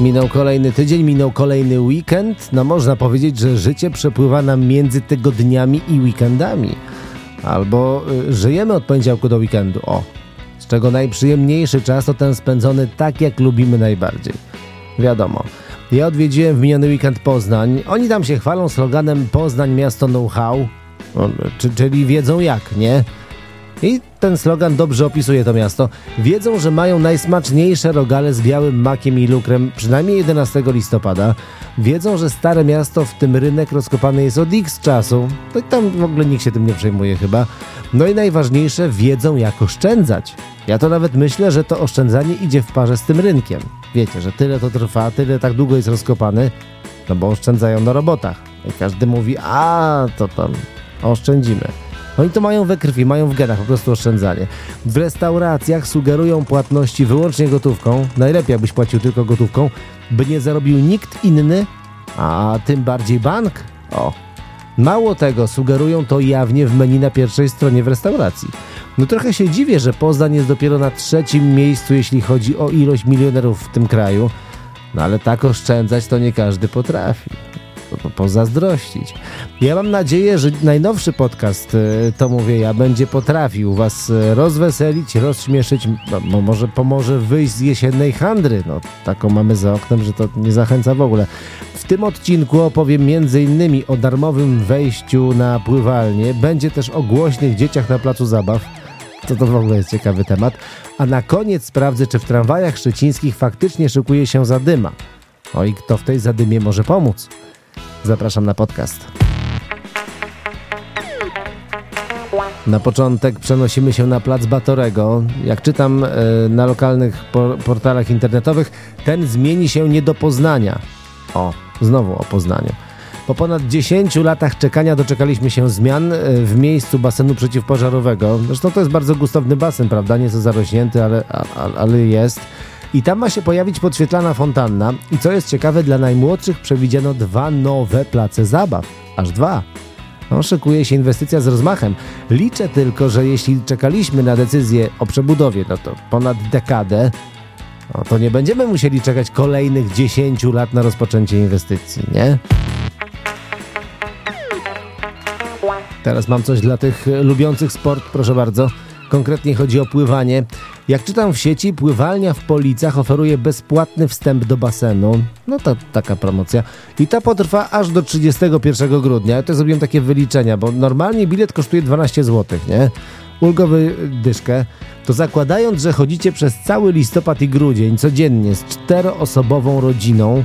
Minął kolejny tydzień, minął kolejny weekend. No można powiedzieć, że życie przepływa nam między tygodniami i weekendami. Albo żyjemy od poniedziałku do weekendu. O, z czego najprzyjemniejszy czas to ten spędzony tak, jak lubimy najbardziej. Wiadomo. Ja odwiedziłem w miniony weekend Poznań. Oni tam się chwalą sloganem Poznań miasto know-how, czyli wiedzą jak, nie? I ten slogan dobrze opisuje to miasto. Wiedzą, że mają najsmaczniejsze rogale z białym makiem i lukrem, przynajmniej 11 listopada. Wiedzą, że stare miasto, w tym rynek, rozkopany jest od X czasu. No i tam w ogóle nikt się tym nie przejmuje chyba. No i najważniejsze, wiedzą jak oszczędzać. Ja to nawet myślę, że to oszczędzanie idzie w parze z tym rynkiem. Wiecie, że tyle to trwa, tyle tak długo jest rozkopany, no bo oszczędzają na robotach. I każdy mówi, a to tam oszczędzimy. Oni to mają we krwi, mają w genach po prostu oszczędzanie. W restauracjach sugerują płatności wyłącznie gotówką. Najlepiej, abyś płacił tylko gotówką, by nie zarobił nikt inny, a tym bardziej bank. O. Mało tego, sugerują to jawnie w menu na pierwszej stronie w restauracji. No trochę się dziwię, że Poznań jest dopiero na 3. miejscu, jeśli chodzi o ilość milionerów w tym kraju. No ale tak oszczędzać to nie każdy potrafi. Pozazdrościć. Ja mam nadzieję, że najnowszy podcast To Mówię Ja będzie potrafił was rozweselić, rozśmieszyć, bo może pomoże wyjść z jesiennej chandry. No, taką mamy za oknem, że to nie zachęca w ogóle. W tym odcinku opowiem m.in. o darmowym wejściu na pływalnię. Będzie też o głośnych dzieciach na placu zabaw. To w ogóle jest ciekawy temat. A na koniec sprawdzę, czy w tramwajach szczecińskich faktycznie szykuje się zadyma. O i kto w tej zadymie może pomóc. Zapraszam na podcast. Na początek przenosimy się na Plac Batorego. Jak czytam na lokalnych portalach internetowych, ten zmieni się nie do poznania. O, znowu o Poznaniu. Po ponad 10 latach czekania doczekaliśmy się zmian w miejscu basenu przeciwpożarowego. Zresztą to jest bardzo gustowny basen, prawda? Nieco zarośnięty, ale jest. I tam ma się pojawić podświetlana fontanna. I co jest ciekawe, dla najmłodszych przewidziano 2 nowe place zabaw. Aż 2. No, szykuje się inwestycja z rozmachem. Liczę tylko, że jeśli czekaliśmy na decyzję o przebudowie, no to ponad dekadę, no to nie będziemy musieli czekać kolejnych 10 lat na rozpoczęcie inwestycji, nie? Teraz mam coś dla tych lubiących sport, proszę bardzo. Konkretnie chodzi o pływanie. Jak czytam w sieci, pływalnia w Policach oferuje bezpłatny wstęp do basenu. No to taka promocja. I ta potrwa aż do 31 grudnia. Ja też zrobiłem takie wyliczenia, bo normalnie bilet kosztuje 12 zł, nie? Ulgowy dyszkę. To zakładając, że chodzicie przez cały listopad i grudzień codziennie z 4-osobową rodziną,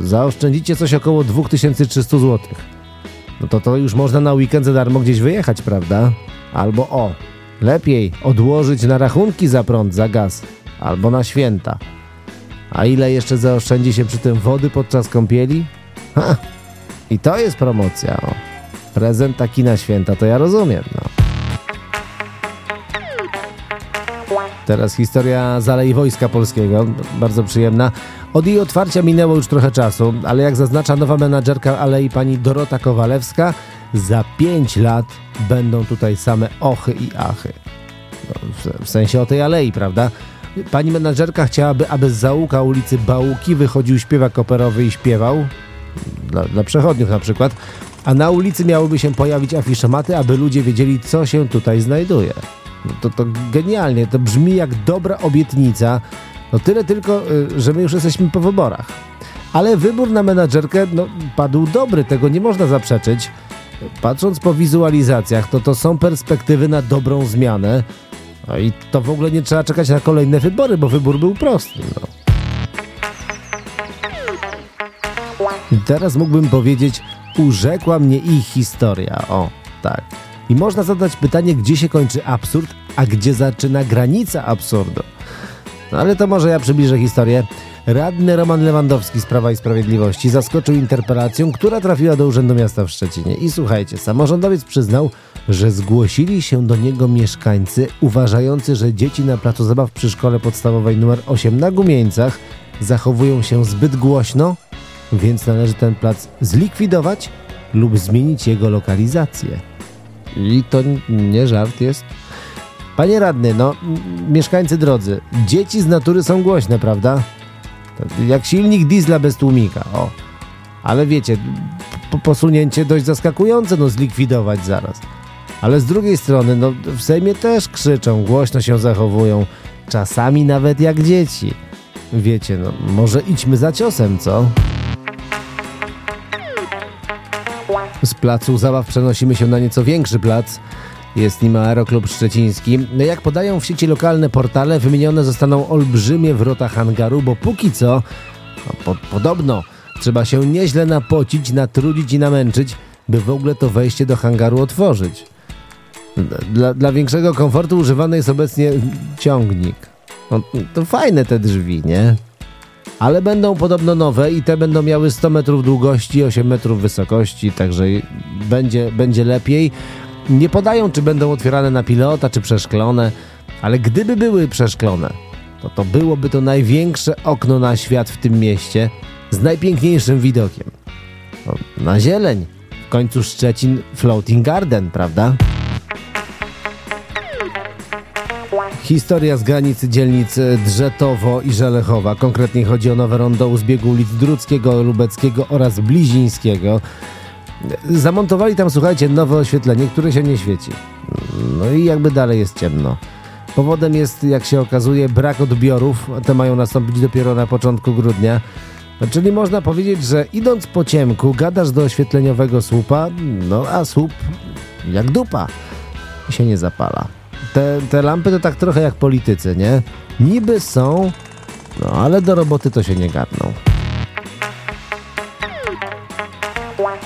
zaoszczędzicie coś około 2300 zł. No to już można na weekend za darmo gdzieś wyjechać, prawda? Albo lepiej odłożyć na rachunki za prąd, za gaz, albo na święta. A ile jeszcze zaoszczędzi się przy tym wody podczas kąpieli? Ha! I to jest promocja, o. Prezent taki na święta, to ja rozumiem, no. Teraz historia z Alei Wojska Polskiego, bardzo przyjemna. Od jej otwarcia minęło już trochę czasu, ale jak zaznacza nowa menadżerka Alei, pani Dorota Kowalewska, za 5 lat będą tutaj same ochy i achy. No, w sensie o tej alei, prawda? Pani menadżerka chciałaby, aby z zaułka ulicy Bałuki wychodził śpiewak operowy i śpiewał. Dla przechodniów na przykład. A na ulicy miałyby się pojawić afiszomaty, aby ludzie wiedzieli, co się tutaj znajduje. No, to genialnie, to brzmi jak dobra obietnica. No tyle tylko, że my już jesteśmy po wyborach. Ale wybór na menadżerkę padł dobry, tego nie można zaprzeczyć. Patrząc po wizualizacjach, to są perspektywy na dobrą zmianę. No i to w ogóle nie trzeba czekać na kolejne wybory, bo wybór był prosty. No. I teraz mógłbym powiedzieć, urzekła mnie ich historia. O, tak. I można zadać pytanie, gdzie się kończy absurd, a gdzie zaczyna granica absurdu. No ale to może ja przybliżę historię. Radny Roman Lewandowski z Prawa i Sprawiedliwości zaskoczył interpelacją, która trafiła do Urzędu Miasta w Szczecinie. I słuchajcie, samorządowiec przyznał, że zgłosili się do niego mieszkańcy uważający, że dzieci na placu zabaw przy Szkole Podstawowej nr 8 na Gumieńcach zachowują się zbyt głośno, więc należy ten plac zlikwidować lub zmienić jego lokalizację. I to nie żart jest. Panie radny, no, mieszkańcy drodzy, dzieci z natury są głośne, prawda? Jak silnik diesla bez tłumika, o. Ale wiecie, posunięcie dość zaskakujące, no zlikwidować zaraz. Ale z drugiej strony, no w Sejmie też krzyczą, głośno się zachowują, czasami nawet jak dzieci. Wiecie, no może idźmy za ciosem, co? Z placu zabaw przenosimy się na nieco większy plac. Jest nim Aeroklub Szczeciński. Jak podają w sieci lokalne portale, wymienione zostaną olbrzymie wrota hangaru, bo póki co, podobno, trzeba się nieźle napocić, natrudzić i namęczyć, by w ogóle to wejście do hangaru otworzyć. Dla większego komfortu używany jest obecnie ciągnik. No, to fajne te drzwi, nie? Ale będą podobno nowe i te będą miały 100 metrów długości, 8 metrów wysokości, także będzie lepiej. Nie podają, czy będą otwierane na pilota, czy przeszklone, ale gdyby były przeszklone, to byłoby to największe okno na świat w tym mieście z najpiękniejszym widokiem. No, na zieleń. W końcu Szczecin Floating Garden, prawda? Historia z granicy dzielnic Drzetowo i Żelechowa. Konkretnie chodzi o nowe rondo u zbiegu ulic Druckiego, Lubeckiego oraz Blizińskiego. Zamontowali tam, słuchajcie, nowe oświetlenie, które się nie świeci. No i jakby dalej jest ciemno. Powodem jest, jak się okazuje, brak odbiorów. Te mają nastąpić dopiero na początku grudnia. Czyli można powiedzieć, że idąc po ciemku, gadasz do oświetleniowego słupa, no a słup jak dupa się nie zapala. Te lampy to tak trochę jak politycy, nie? Niby są, no ale do roboty to się nie garną.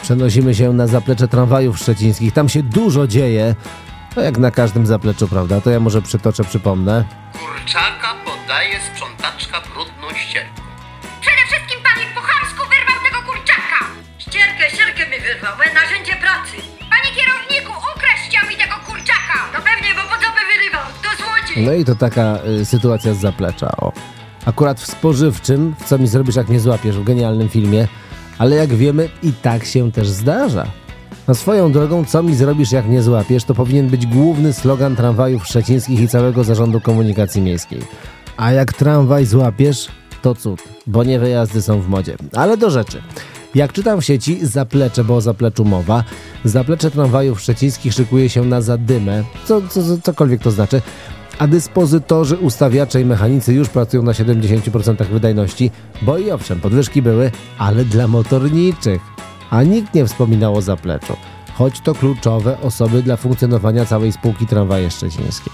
Przenosimy się na zaplecze tramwajów szczecińskich. Tam się dużo dzieje. No jak na każdym zapleczu, prawda? To ja może przypomnę. Kurczaka podaje sprzątaczka brudną ścierką. Przede wszystkim pan mi po chamsku wyrwał tego kurczaka. Ścierkę mi wyrwał, moje narzędzie pracy. Panie kierowniku, ukraść mi tego kurczaka. No pewnie, bo po co by wyrywał? To złodziej. No i to taka sytuacja z zaplecza, o. Akurat w spożywczym, co mi zrobisz jak mnie złapiesz, w genialnym filmie. Ale jak wiemy, i tak się też zdarza. No swoją drogą, co mi zrobisz, jak nie złapiesz, to powinien być główny slogan tramwajów szczecińskich i całego Zarządu Komunikacji Miejskiej. A jak tramwaj złapiesz, to cud, bo nie wyjazdy są w modzie. Ale do rzeczy. Jak czytam w sieci, zaplecze, bo o zapleczu mowa, zaplecze tramwajów szczecińskich szykuje się na zadymę, cokolwiek to znaczy, a dyspozytorzy, ustawiacze i mechanicy już pracują na 70% wydajności, bo i owszem, podwyżki były, ale dla motorniczych. A nikt nie wspominał o zapleczu, choć to kluczowe osoby dla funkcjonowania całej spółki Tramwaje Szczecińskie.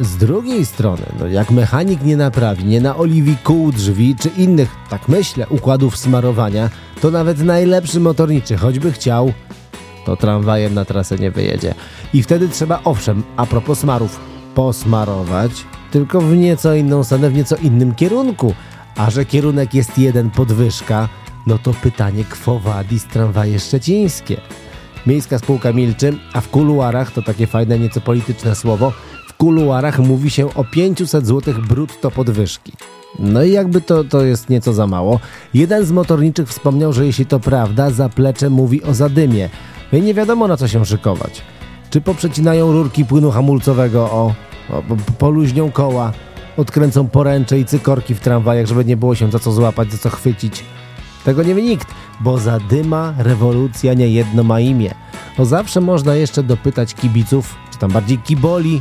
Z drugiej strony, no jak mechanik nie naprawi, nie naoliwi kół, drzwi czy innych, tak myślę, układów smarowania, to nawet najlepszy motorniczy, choćby chciał, to tramwajem na trasę nie wyjedzie. I wtedy trzeba, owszem, a propos smarów, posmarować, tylko w nieco inną stronę, w nieco innym kierunku. A że kierunek jest jeden, podwyżka, no to pytanie quo vadis tramwaje szczecińskie. Miejska spółka milczy, a w kuluarach, to takie fajne, nieco polityczne słowo, w kuluarach mówi się o 500 zł brutto podwyżki. No i jakby to jest nieco za mało. Jeden z motorniczych wspomniał, że jeśli to prawda, zaplecze mówi o zadymie. No i nie wiadomo, na co się szykować. Czy poprzecinają rurki płynu hamulcowego, poluźnią koła, odkręcą poręcze i cykorki w tramwajach, żeby nie było się za co złapać, za co chwycić. Tego nie wie nikt, bo zadyma rewolucja niejedno ma imię. No zawsze można jeszcze dopytać kibiców, czy tam bardziej kiboli,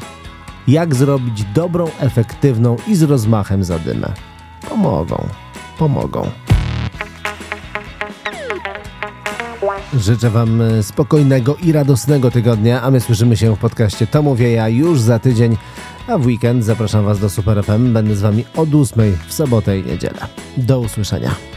jak zrobić dobrą, efektywną i z rozmachem zadymę. Pomogą. Życzę wam spokojnego i radosnego tygodnia, a my słyszymy się w podcaście To Mówię Ja już za tydzień, a w weekend zapraszam was do Super FM. Będę z wami od 8 w sobotę i niedzielę. Do usłyszenia.